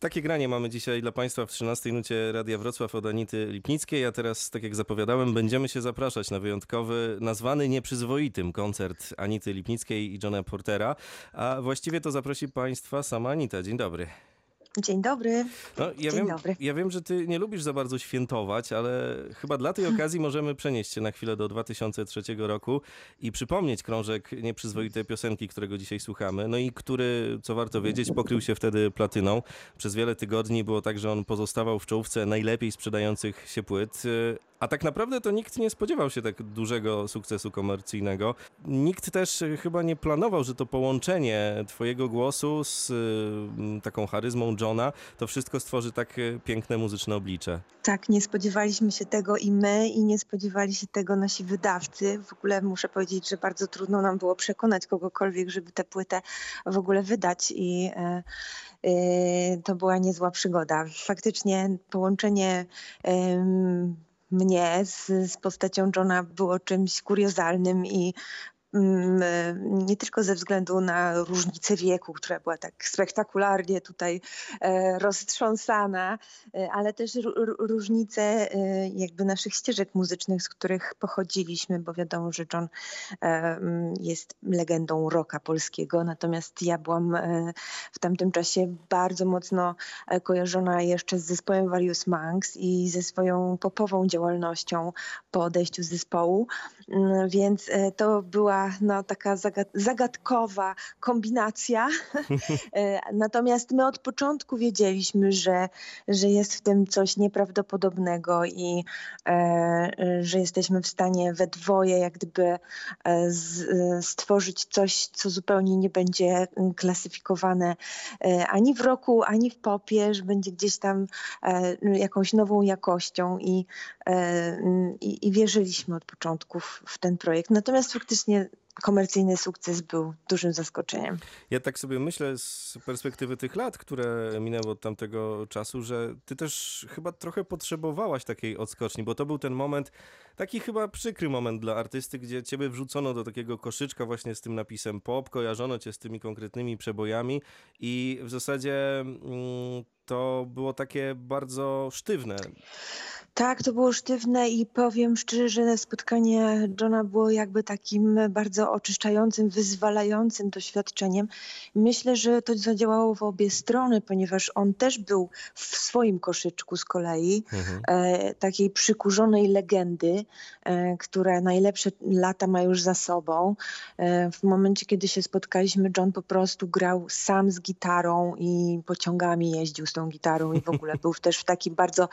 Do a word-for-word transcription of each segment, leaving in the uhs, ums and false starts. Takie granie mamy dzisiaj dla Państwa w trzynastej nucie Radia Wrocław od Anity Lipnickiej, a teraz, tak jak zapowiadałem, będziemy się zapraszać na wyjątkowy, nazwany nieprzyzwoitym koncert Anity Lipnickiej i Johna Portera, a właściwie to zaprosi Państwa sama Anita. Dzień dobry. Dzień dobry. No, ja, Dzień wiem, dobry. ja wiem, że ty nie lubisz za bardzo świętować, ale chyba dla tej okazji możemy przenieść się na chwilę do dwa tysiące trzeciego roku i przypomnieć krążek nieprzyzwoitej piosenki, którego dzisiaj słuchamy, no i który, co warto wiedzieć, pokrył się wtedy platyną. Przez wiele tygodni było tak, że on pozostawał w czołówce najlepiej sprzedających się płyt. A tak naprawdę to nikt nie spodziewał się tak dużego sukcesu komercyjnego. Nikt też chyba nie planował, że to połączenie twojego głosu z y, taką charyzmą Johna, to wszystko stworzy tak piękne muzyczne oblicze. Tak, nie spodziewaliśmy się tego i my, i nie spodziewali się tego nasi wydawcy. W ogóle muszę powiedzieć, że bardzo trudno nam było przekonać kogokolwiek, żeby tę płytę w ogóle wydać i y, y, to była niezła przygoda. Faktycznie połączenie y, mnie z, z postacią Johna było czymś kuriozalnym i mm, nie tylko ze względu na różnicę wieku, która była tak spektakularnie tutaj e, roztrząsana, e, ale też r- różnicę e, jakby naszych ścieżek muzycznych, z których pochodziliśmy, bo wiadomo, że John e, jest legendą rocka polskiego, natomiast ja byłam e, w tamtym czasie bardzo mocno kojarzona jeszcze z zespołem Varius Manx i ze swoją popową działalnością po odejściu z zespołu, e, więc e, to była no, taka zagadkowa kombinacja. Natomiast my od początku wiedzieliśmy, że, że jest w tym coś nieprawdopodobnego i e, że jesteśmy w stanie we dwoje jak gdyby z, stworzyć coś, co zupełnie nie będzie klasyfikowane ani w roku, ani w popie, że będzie gdzieś tam e, jakąś nową jakością i, e, i, i wierzyliśmy od początku w, w ten projekt. Natomiast faktycznie komercyjny sukces był dużym zaskoczeniem. Ja tak sobie myślę z perspektywy tych lat, które minęły od tamtego czasu, że ty też chyba trochę potrzebowałaś takiej odskoczni, bo to był ten moment, taki chyba przykry moment dla artysty, gdzie ciebie wrzucono do takiego koszyczka właśnie z tym napisem pop, kojarzono cię z tymi konkretnymi przebojami i w zasadzie mm, to było takie bardzo sztywne. Tak, to było sztywne i powiem szczerze, że spotkanie Johna było jakby takim bardzo oczyszczającym, wyzwalającym doświadczeniem. Myślę, że to zadziałało w obie strony, ponieważ on też był w swoim koszyczku z kolei, mhm. e, takiej przykurzonej legendy, e, która najlepsze lata ma już za sobą. E, w momencie, kiedy się spotkaliśmy, John po prostu grał sam z gitarą i pociągami jeździł z tą gitarą i w ogóle był też w takim bardzo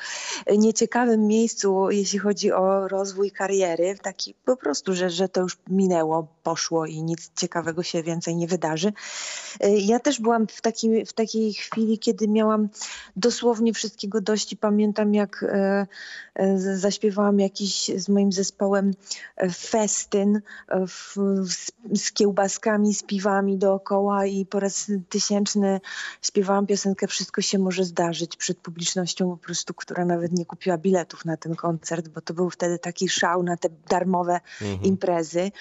nieciekawym miejscu, jeśli chodzi o rozwój kariery, taki po prostu, że, że to już minęło, poszło i nic ciekawego się więcej nie wydarzy. Ja też byłam w, taki, w takiej chwili, kiedy miałam dosłownie wszystkiego dość i pamiętam, jak e, e, zaśpiewałam jakiś z moim zespołem festyn w, z, z kiełbaskami, z piwami dookoła i po raz tysięczny śpiewałam piosenkę "Wszystko się może zdarzyć" przed publicznością po prostu, która nawet nie kupiła biletu na ten koncert, bo to był wtedy taki szał na te darmowe mhm. imprezy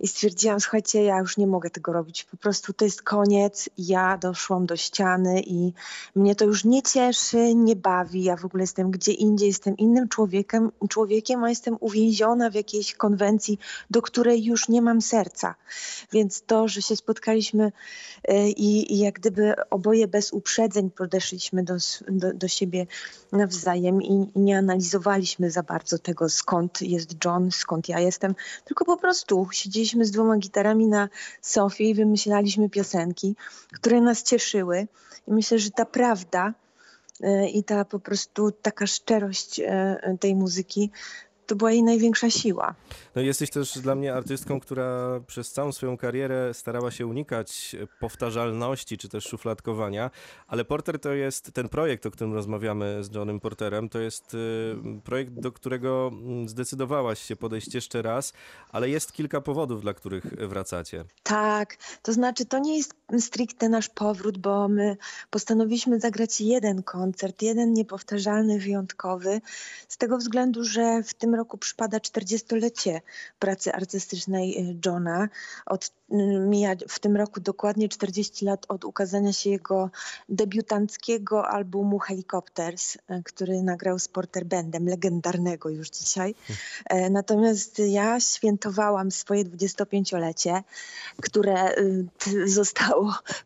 i stwierdziłam, słuchajcie, ja już nie mogę tego robić, po prostu to jest koniec, ja doszłam do ściany i mnie to już nie cieszy, nie bawi, ja w ogóle jestem gdzie indziej, jestem innym człowiekiem, człowiekiem, a jestem uwięziona w jakiejś konwencji, do której już nie mam serca, więc to, że się spotkaliśmy i, i jak gdyby oboje bez uprzedzeń podeszliśmy do, do, do siebie nawzajem i, i nie analizowaliśmy za bardzo tego, skąd jest John, skąd ja jestem, tylko po prostu siedzieliśmy z dwoma gitarami na sofie i wymyślaliśmy piosenki, które nas cieszyły i myślę, że ta prawda i ta po prostu taka szczerość tej muzyki to była jej największa siła. No jesteś też dla mnie artystką, która przez całą swoją karierę starała się unikać powtarzalności czy też szufladkowania, ale Porter to jest ten projekt, o którym rozmawiamy z Johnem Porterem, to jest projekt, do którego zdecydowałaś się podejść jeszcze raz, ale jest kilka powodów, dla których wracacie. Tak, to znaczy to nie jest stricte nasz powrót, bo my postanowiliśmy zagrać jeden koncert, jeden niepowtarzalny, wyjątkowy, z tego względu, że w tym roku przypada czterdziestolecie pracy artystycznej Johna. Od, mija w tym roku dokładnie czterdzieści lat od ukazania się jego debiutanckiego albumu Helicopters, który nagrał z Porter Bandem, legendarnego już dzisiaj. Natomiast ja świętowałam swoje dwudziestopięciolecie, które zostało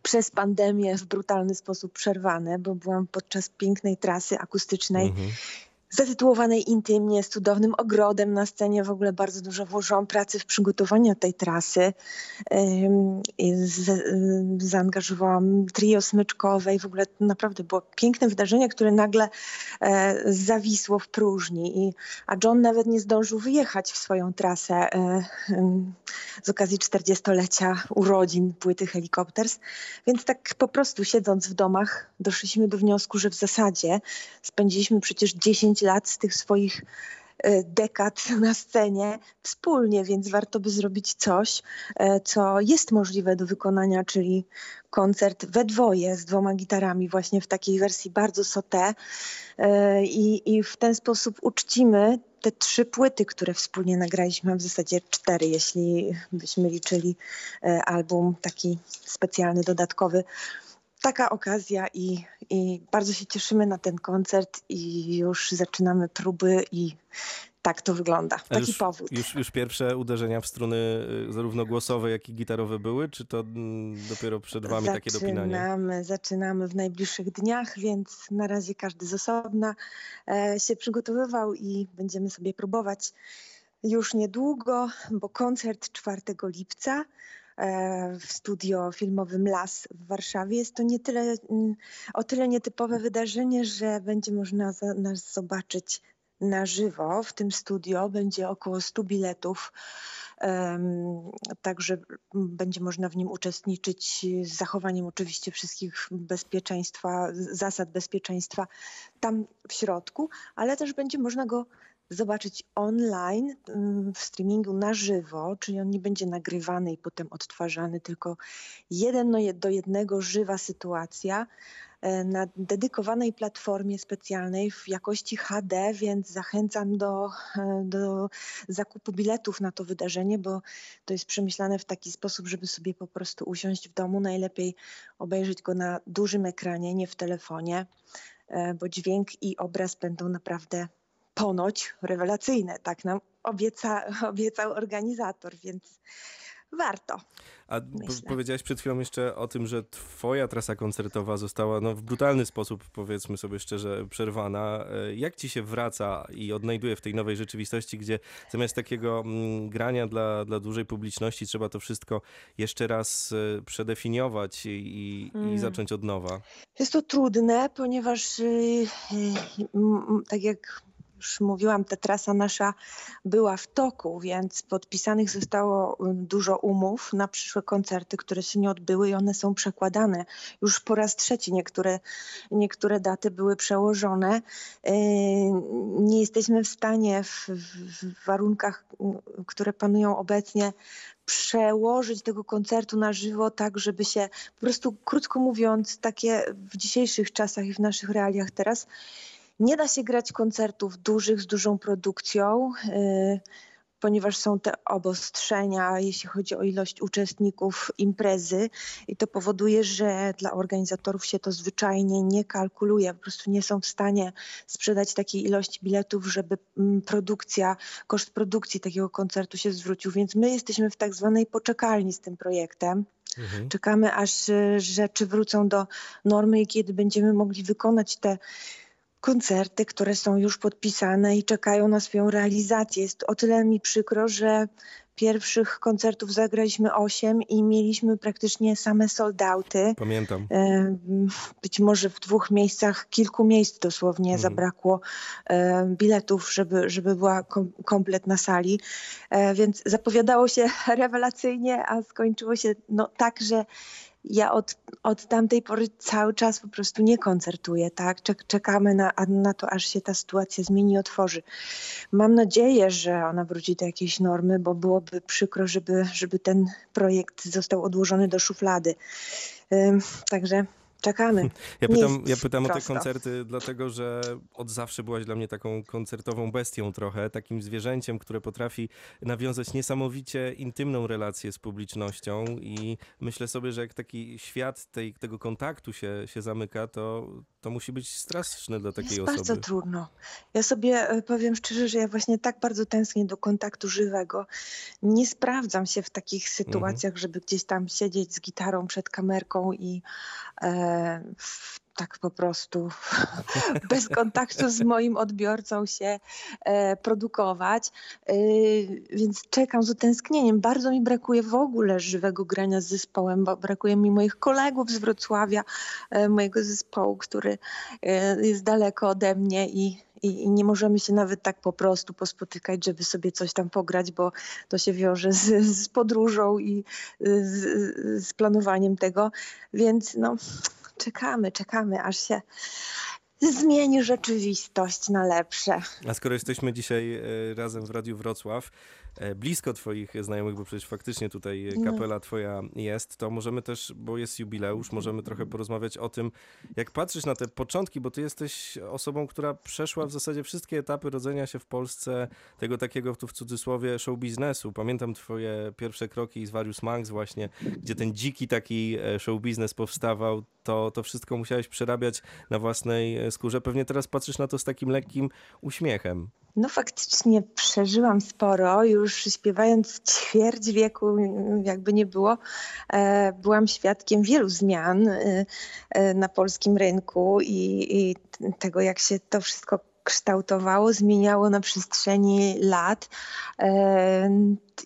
przez pandemię w brutalny sposób przerwane, bo byłam podczas pięknej trasy akustycznej, mhm. zatytułowanej intymnie, z cudownym ogrodem na scenie. W ogóle bardzo dużo włożyłam pracy w przygotowania tej trasy. Zaangażowałam trio smyczkowe i w ogóle to naprawdę było piękne wydarzenie, które nagle zawisło w próżni. A John nawet nie zdążył wyjechać w swoją trasę z okazji czterdziestolecia urodzin płyty Helicopters. Więc tak po prostu siedząc w domach doszliśmy do wniosku, że w zasadzie spędziliśmy przecież dziesięć lat z tych swoich dekad na scenie wspólnie, więc warto by zrobić coś, co jest możliwe do wykonania, czyli koncert we dwoje z dwoma gitarami właśnie w takiej wersji bardzo sauté i, i w ten sposób uczcimy te trzy płyty, które wspólnie nagraliśmy, a w zasadzie cztery, jeśli byśmy liczyli album taki specjalny, dodatkowy. Taka okazja i, i bardzo się cieszymy na ten koncert i już zaczynamy próby i tak to wygląda. Taki już, powód. Już, już pierwsze uderzenia w struny zarówno głosowe, jak i gitarowe były? Czy to dopiero przed wami zaczynamy, takie dopinanie? Zaczynamy, zaczynamy w najbliższych dniach, więc na razie każdy z osobna się przygotowywał i będziemy sobie próbować już niedługo, bo koncert czwartego lipca w studio filmowym Las w Warszawie. Jest to nie tyle, o tyle nietypowe wydarzenie, że będzie można za, nas zobaczyć na żywo w tym studio. Będzie około stu biletów, um, także będzie można w nim uczestniczyć z zachowaniem oczywiście wszystkich bezpieczeństwa, zasad bezpieczeństwa tam w środku, ale też będzie można go zobaczyć online, w streamingu na żywo, czyli on nie będzie nagrywany i potem odtwarzany, tylko jeden do jednego żywa sytuacja na dedykowanej platformie specjalnej w jakości H D, więc zachęcam do, do zakupu biletów na to wydarzenie, bo to jest przemyślane w taki sposób, żeby sobie po prostu usiąść w domu, najlepiej obejrzeć go na dużym ekranie, nie w telefonie, bo dźwięk i obraz będą naprawdę ponoć rewelacyjne, tak nam obieca, obiecał organizator, więc warto. A myślę. Powiedziałaś przed chwilą jeszcze o tym, że twoja trasa koncertowa została no, w brutalny sposób, powiedzmy sobie szczerze, przerwana. Jak ci się wraca i odnajduje w tej nowej rzeczywistości, gdzie zamiast takiego grania dla, dla dużej publiczności trzeba to wszystko jeszcze raz przedefiniować i, hmm. i zacząć od nowa? Jest to trudne, ponieważ yy, yy, tak jak już mówiłam, ta trasa nasza była w toku, więc podpisanych zostało dużo umów na przyszłe koncerty, które się nie odbyły i one są przekładane. Już po raz trzeci niektóre, niektóre daty były przełożone. Nie jesteśmy w stanie w, w warunkach, które panują obecnie, przełożyć tego koncertu na żywo tak, żeby się po prostu, krótko mówiąc, takie w dzisiejszych czasach i w naszych realiach teraz, nie da się grać koncertów dużych z dużą produkcją, yy, ponieważ są te obostrzenia, jeśli chodzi o ilość uczestników imprezy i to powoduje, że dla organizatorów się to zwyczajnie nie kalkuluje. Po prostu nie są w stanie sprzedać takiej ilości biletów, żeby produkcja, koszt produkcji takiego koncertu się zwrócił. Więc my jesteśmy w tak zwanej poczekalni z tym projektem. Mhm. Czekamy, aż rzeczy wrócą do normy i kiedy będziemy mogli wykonać te koncerty, które są już podpisane i czekają na swoją realizację. Jest o tyle mi przykro, że pierwszych koncertów zagraliśmy osiem i mieliśmy praktycznie same sold outy. Pamiętam. Być może w dwóch miejscach, kilku miejsc dosłownie mm. zabrakło biletów, żeby, żeby była komplet na sali. Więc zapowiadało się rewelacyjnie, a skończyło się no tak, że ja od, od tamtej pory cały czas po prostu nie koncertuję, tak? Czekamy na, na to, aż się ta sytuacja zmieni i otworzy. Mam nadzieję, że ona wróci do jakiejś normy, bo byłoby przykro, żeby, żeby ten projekt został odłożony do szuflady. Ym, także... Czekamy. Ja pytam, ja pytam o te koncerty, dlatego że od zawsze byłaś dla mnie taką koncertową bestią trochę, takim zwierzęciem, które potrafi nawiązać niesamowicie intymną relację z publicznością i myślę sobie, że jak taki świat tej, tego kontaktu się, się zamyka, to, to musi być straszne dla takiej jest osoby. Jest bardzo trudno. Ja sobie powiem szczerze, że ja właśnie tak bardzo tęsknię do kontaktu żywego. Nie sprawdzam się w takich sytuacjach, mhm. żeby gdzieś tam siedzieć z gitarą przed kamerką i... E, tak po prostu bez kontaktu z moim odbiorcą się e, produkować, e, więc czekam z utęsknieniem. Bardzo mi brakuje w ogóle żywego grania z zespołem, bo brakuje mi moich kolegów z Wrocławia, e, mojego zespołu, który e, jest daleko ode mnie i I nie możemy się nawet tak po prostu pospotykać, żeby sobie coś tam pograć, bo to się wiąże z, z podróżą i z, z planowaniem tego. Więc no, czekamy, czekamy, aż się zmieni rzeczywistość na lepsze. A skoro jesteśmy dzisiaj razem w Radiu Wrocław, blisko twoich znajomych, bo przecież faktycznie tutaj kapela twoja jest, to możemy też, bo jest jubileusz, możemy trochę porozmawiać o tym, jak patrzysz na te początki, bo ty jesteś osobą, która przeszła w zasadzie wszystkie etapy rodzenia się w Polsce, tego takiego tu w cudzysłowie show biznesu. Pamiętam twoje pierwsze kroki z Varius Manx właśnie, gdzie ten dziki taki show biznes powstawał, to, to wszystko musiałeś przerabiać na własnej skórze. Pewnie teraz patrzysz na to z takim lekkim uśmiechem. No faktycznie przeżyłam sporo, już śpiewając ćwierć wieku, jakby nie było, byłam świadkiem wielu zmian na polskim rynku i, i tego, jak się to wszystko kształtowało, zmieniało na przestrzeni lat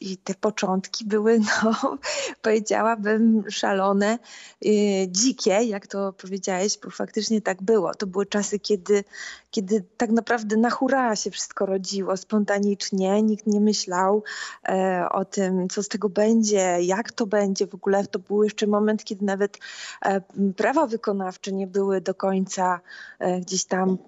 i te początki były, no, powiedziałabym, szalone, dzikie, jak to powiedziałeś, bo faktycznie tak było. To były czasy, kiedy, kiedy tak naprawdę na hura się wszystko rodziło, spontanicznie, nikt nie myślał o tym, co z tego będzie, jak to będzie w ogóle. To był jeszcze moment, kiedy nawet prawa wykonawcze nie były do końca gdzieś tam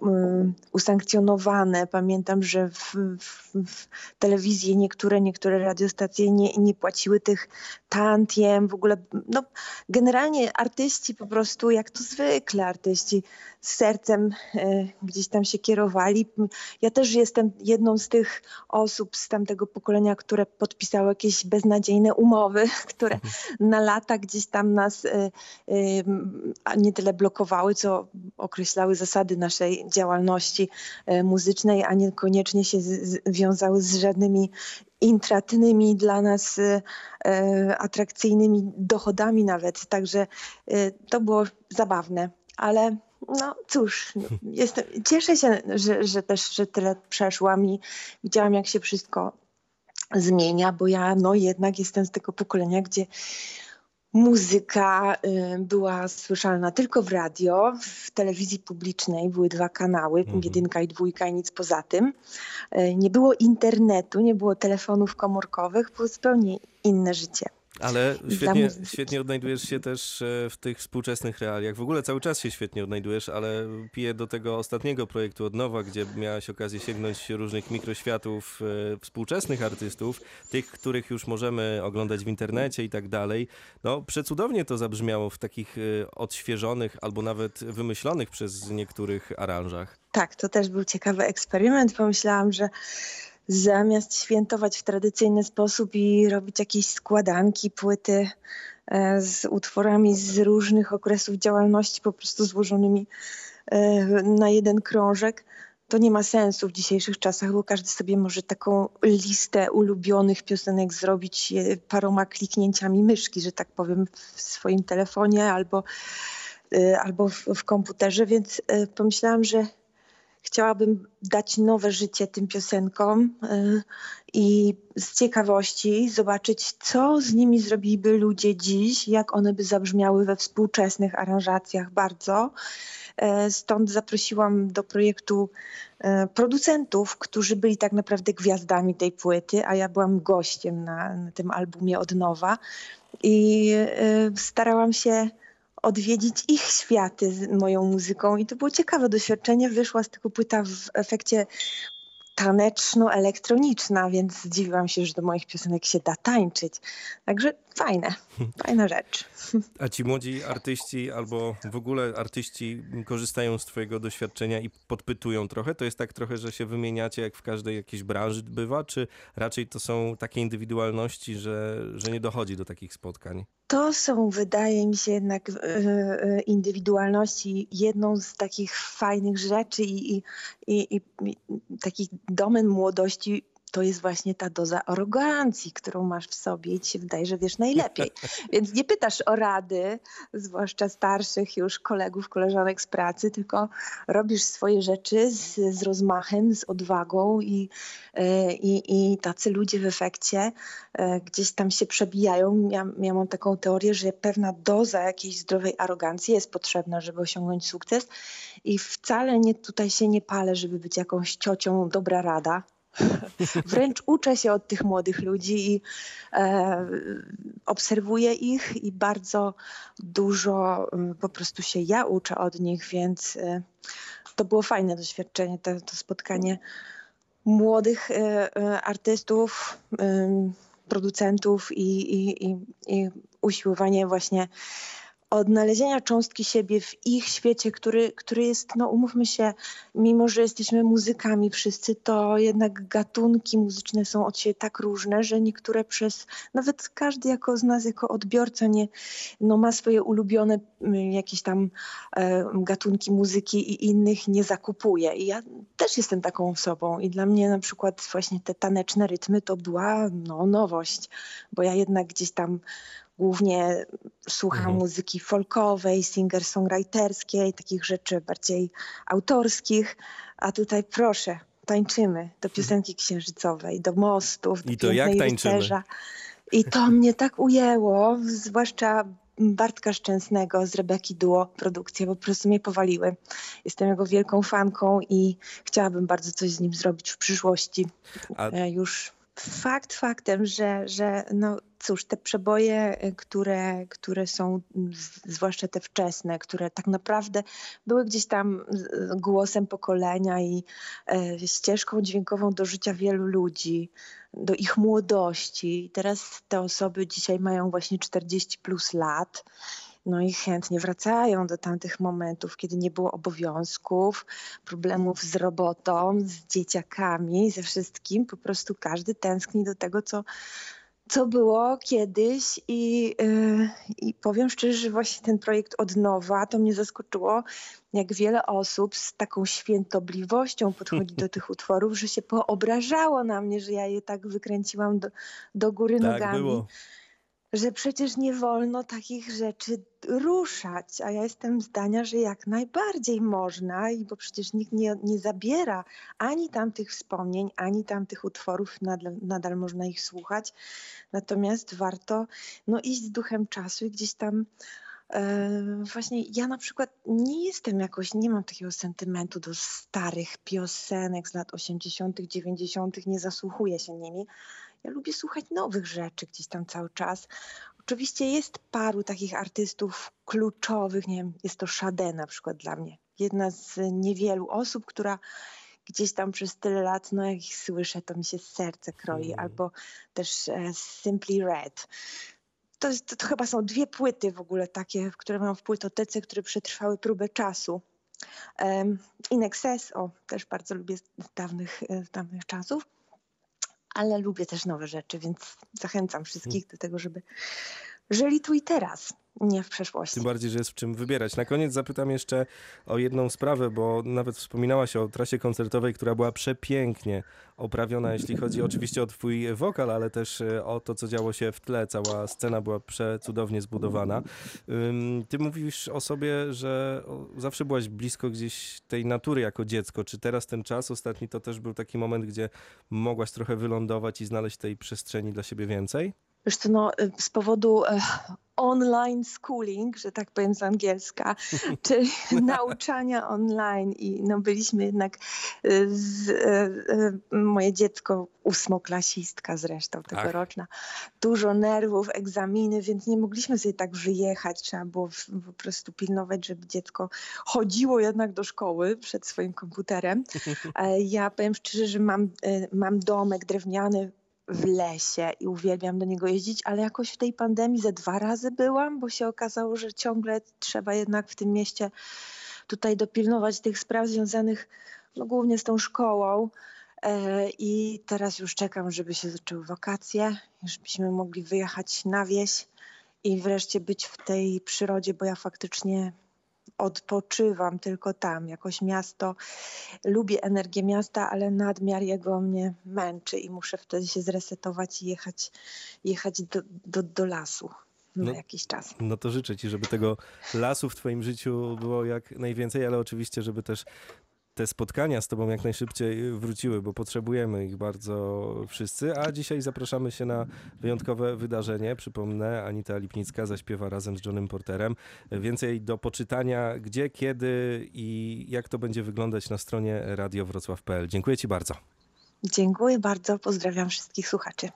usankcjonowane. Pamiętam, że w, w, w telewizji niektóre, niektóre radiostacje nie, nie płaciły tych tantiem, w ogóle, no, generalnie artyści po prostu, jak to zwykle artyści, z sercem y, gdzieś tam się kierowali. Ja też jestem jedną z tych osób z tamtego pokolenia, które podpisały jakieś beznadziejne umowy, które na lata gdzieś tam nas y, y, nie tyle blokowały, co określały zasady naszej działalności y, muzycznej, a niekoniecznie się z, z, wiązały z żadnymi intratnymi dla nas y, y, atrakcyjnymi dochodami nawet. Także y, to było zabawne, ale no cóż, jestem, cieszę się, że, że też że tyle przeszłam i widziałam, jak się wszystko zmienia, bo ja no jednak jestem z tego pokolenia, gdzie muzyka y, była słyszalna tylko w radio, w telewizji publicznej były dwa kanały, mhm. jedynka i dwójka i nic poza tym. Y, nie było internetu, nie było telefonów komórkowych, było zupełnie inne życie. Ale świetnie, świetnie odnajdujesz się też w tych współczesnych realiach. W ogóle cały czas się świetnie odnajdujesz, ale piję do tego ostatniego projektu od nowa, gdzie miałaś okazję sięgnąć różnych mikroświatów współczesnych artystów, tych, których już możemy oglądać w internecie i tak dalej. No, przecudownie to zabrzmiało w takich odświeżonych albo nawet wymyślonych przez niektórych aranżach. Tak, to też był ciekawy eksperyment. Pomyślałam, że zamiast świętować w tradycyjny sposób i robić jakieś składanki, płyty z utworami z różnych okresów działalności, po prostu złożonymi na jeden krążek, to nie ma sensu w dzisiejszych czasach, bo każdy sobie może taką listę ulubionych piosenek zrobić paroma kliknięciami myszki, że tak powiem, w swoim telefonie albo, albo w, w komputerze, więc pomyślałam, że chciałabym dać nowe życie tym piosenkom yy, i z ciekawości zobaczyć, co z nimi zrobiliby ludzie dziś, jak one by zabrzmiały we współczesnych aranżacjach bardzo. Stąd zaprosiłam do projektu producentów, którzy byli tak naprawdę gwiazdami tej płyty, a ja byłam gościem na, na tym albumie od nowa i starałam się odwiedzić ich światy z moją muzyką i to było ciekawe doświadczenie. Wyszła z tego płyta w efekcie taneczno-elektroniczna, więc zdziwiłam się, że do moich piosenek się da tańczyć. Także fajne, fajna rzecz. A ci młodzi artyści albo w ogóle artyści korzystają z twojego doświadczenia i podpytują trochę? To jest tak trochę, że się wymieniacie, jak w każdej jakiejś branży bywa? Czy raczej to są takie indywidualności, że, że nie dochodzi do takich spotkań? To są, wydaje mi się, jednak indywidualności. Jedną z takich fajnych rzeczy i, i, i, i takich domen młodości to jest właśnie ta doza arogancji, którą masz w sobie i ci się wydaje, że wiesz najlepiej. Więc nie pytasz o rady, zwłaszcza starszych już kolegów, koleżanek z pracy, tylko robisz swoje rzeczy z, z rozmachem, z odwagą i, i, i tacy ludzie w efekcie gdzieś tam się przebijają. Ja, ja mam taką teorię, że pewna doza jakiejś zdrowej arogancji jest potrzebna, żeby osiągnąć sukces i wcale nie, tutaj się nie palę, żeby być jakąś ciocią dobra rada. Wręcz uczę się od tych młodych ludzi i e, obserwuję ich i bardzo dużo m, po prostu się ja uczę od nich, więc e, to było fajne doświadczenie, to, to spotkanie młodych e, artystów, e, producentów i, i, i, i usiłowanie właśnie odnalezienia cząstki siebie w ich świecie, który, który jest, no umówmy się, mimo że jesteśmy muzykami wszyscy, to jednak gatunki muzyczne są od siebie tak różne, że niektóre przez, nawet każdy jako z nas, jako odbiorca nie, no, ma swoje ulubione jakieś tam e, gatunki muzyki i innych nie zakupuje. I ja też jestem taką osobą i dla mnie na przykład właśnie te taneczne rytmy to była no, nowość, bo ja jednak gdzieś tam głównie słucham mhm. muzyki folkowej, singer-songwriterskiej, takich rzeczy bardziej autorskich, a tutaj proszę, tańczymy do piosenki księżycowej, do mostów, do I to jak tańczymy? I to mnie tak ujęło, zwłaszcza Bartka Szczęsnego z Rebeki Duo produkcje, po prostu mnie powaliły. Jestem jego wielką fanką i chciałabym bardzo coś z nim zrobić w przyszłości a... już. Fakt faktem, że, że no cóż, te przeboje, które, które są, zwłaszcza te wczesne, które tak naprawdę były gdzieś tam głosem pokolenia i e, ścieżką dźwiękową do życia wielu ludzi, do ich młodości. I teraz te osoby dzisiaj mają właśnie czterdzieści plus lat. No i chętnie wracają do tamtych momentów, kiedy nie było obowiązków, problemów z robotą, z dzieciakami, ze wszystkim. Po prostu każdy tęskni do tego, co, co było kiedyś. I, yy, i powiem szczerze, że właśnie ten projekt od nowa, to mnie zaskoczyło, jak wiele osób z taką świętobliwością podchodzi do tych utworów, że się poobrażało na mnie, że ja je tak wykręciłam do, do góry tak nogami. Było. Że przecież nie wolno takich rzeczy ruszać, a ja jestem zdania, że jak najbardziej można, bo przecież nikt nie, nie zabiera ani tamtych wspomnień, ani tamtych utworów, nadal, nadal można ich słuchać, natomiast warto no, iść z duchem czasu i gdzieś tam Yy, właśnie ja na przykład nie jestem jakoś, nie mam takiego sentymentu do starych piosenek z lat osiemdziesiątych, dziewięćdziesiątych, nie zasłuchuję się nimi. Ja lubię słuchać nowych rzeczy gdzieś tam cały czas. Oczywiście jest paru takich artystów kluczowych, nie wiem, jest to Sade na przykład dla mnie. Jedna z niewielu osób, która gdzieś tam przez tyle lat, no jak ich słyszę, to mi się serce kroi. Mm. Albo też e, Simply Red. To, to, to chyba są dwie płyty w ogóle takie, które mam w płytotece, które przetrwały próbę czasu. Um, In Excess, o, też bardzo lubię z dawnych, z dawnych czasów, ale lubię też nowe rzeczy, więc zachęcam wszystkich do tego, żeby żyli tu i teraz, nie w przeszłości. Tym bardziej, że jest w czym wybierać. Na koniec zapytam jeszcze o jedną sprawę, bo nawet wspominałaś o trasie koncertowej, która była przepięknie oprawiona, jeśli chodzi oczywiście o twój wokal, ale też o to, co działo się w tle. Cała scena była przecudownie zbudowana. Ty mówisz o sobie, że zawsze byłaś blisko gdzieś tej natury jako dziecko. Czy teraz ten czas ostatni to też był taki moment, gdzie mogłaś trochę wylądować i znaleźć tej przestrzeni dla siebie więcej? wiesz co, no, z powodu e, online schooling, że tak powiem z angielska, czyli nauczania online i no, byliśmy jednak, z, e, moje dziecko ósmoklasistka zresztą tegoroczna, Ach. dużo nerwów, egzaminy, więc nie mogliśmy sobie tak wyjechać, trzeba było w, po prostu pilnować, żeby dziecko chodziło jednak do szkoły przed swoim komputerem. E, ja powiem szczerze, że mam, e, mam domek drewniany w lesie i uwielbiam do niego jeździć, ale jakoś w tej pandemii ze dwa razy byłam, bo się okazało, że ciągle trzeba jednak w tym mieście tutaj dopilnować tych spraw związanych no, głównie z tą szkołą. I teraz już czekam, żeby się zaczęły wakacje, żebyśmy mogli wyjechać na wieś i wreszcie być w tej przyrodzie, bo ja faktycznie odpoczywam tylko tam. Jakoś miasto, lubię energię miasta, ale nadmiar jego mnie męczy i muszę wtedy się zresetować i jechać, jechać do, do, do lasu na no, jakiś czas. No to życzę ci, żeby tego lasu w twoim życiu było jak najwięcej, ale oczywiście, żeby też te spotkania z tobą jak najszybciej wróciły, bo potrzebujemy ich bardzo wszyscy, a dzisiaj zapraszamy się na wyjątkowe wydarzenie. Przypomnę, Anita Lipnicka zaśpiewa razem z Johnem Porterem. Więcej do poczytania gdzie, kiedy i jak to będzie wyglądać na stronie radio wrocław kropka p l. Dziękuję ci bardzo. Dziękuję bardzo, pozdrawiam wszystkich słuchaczy.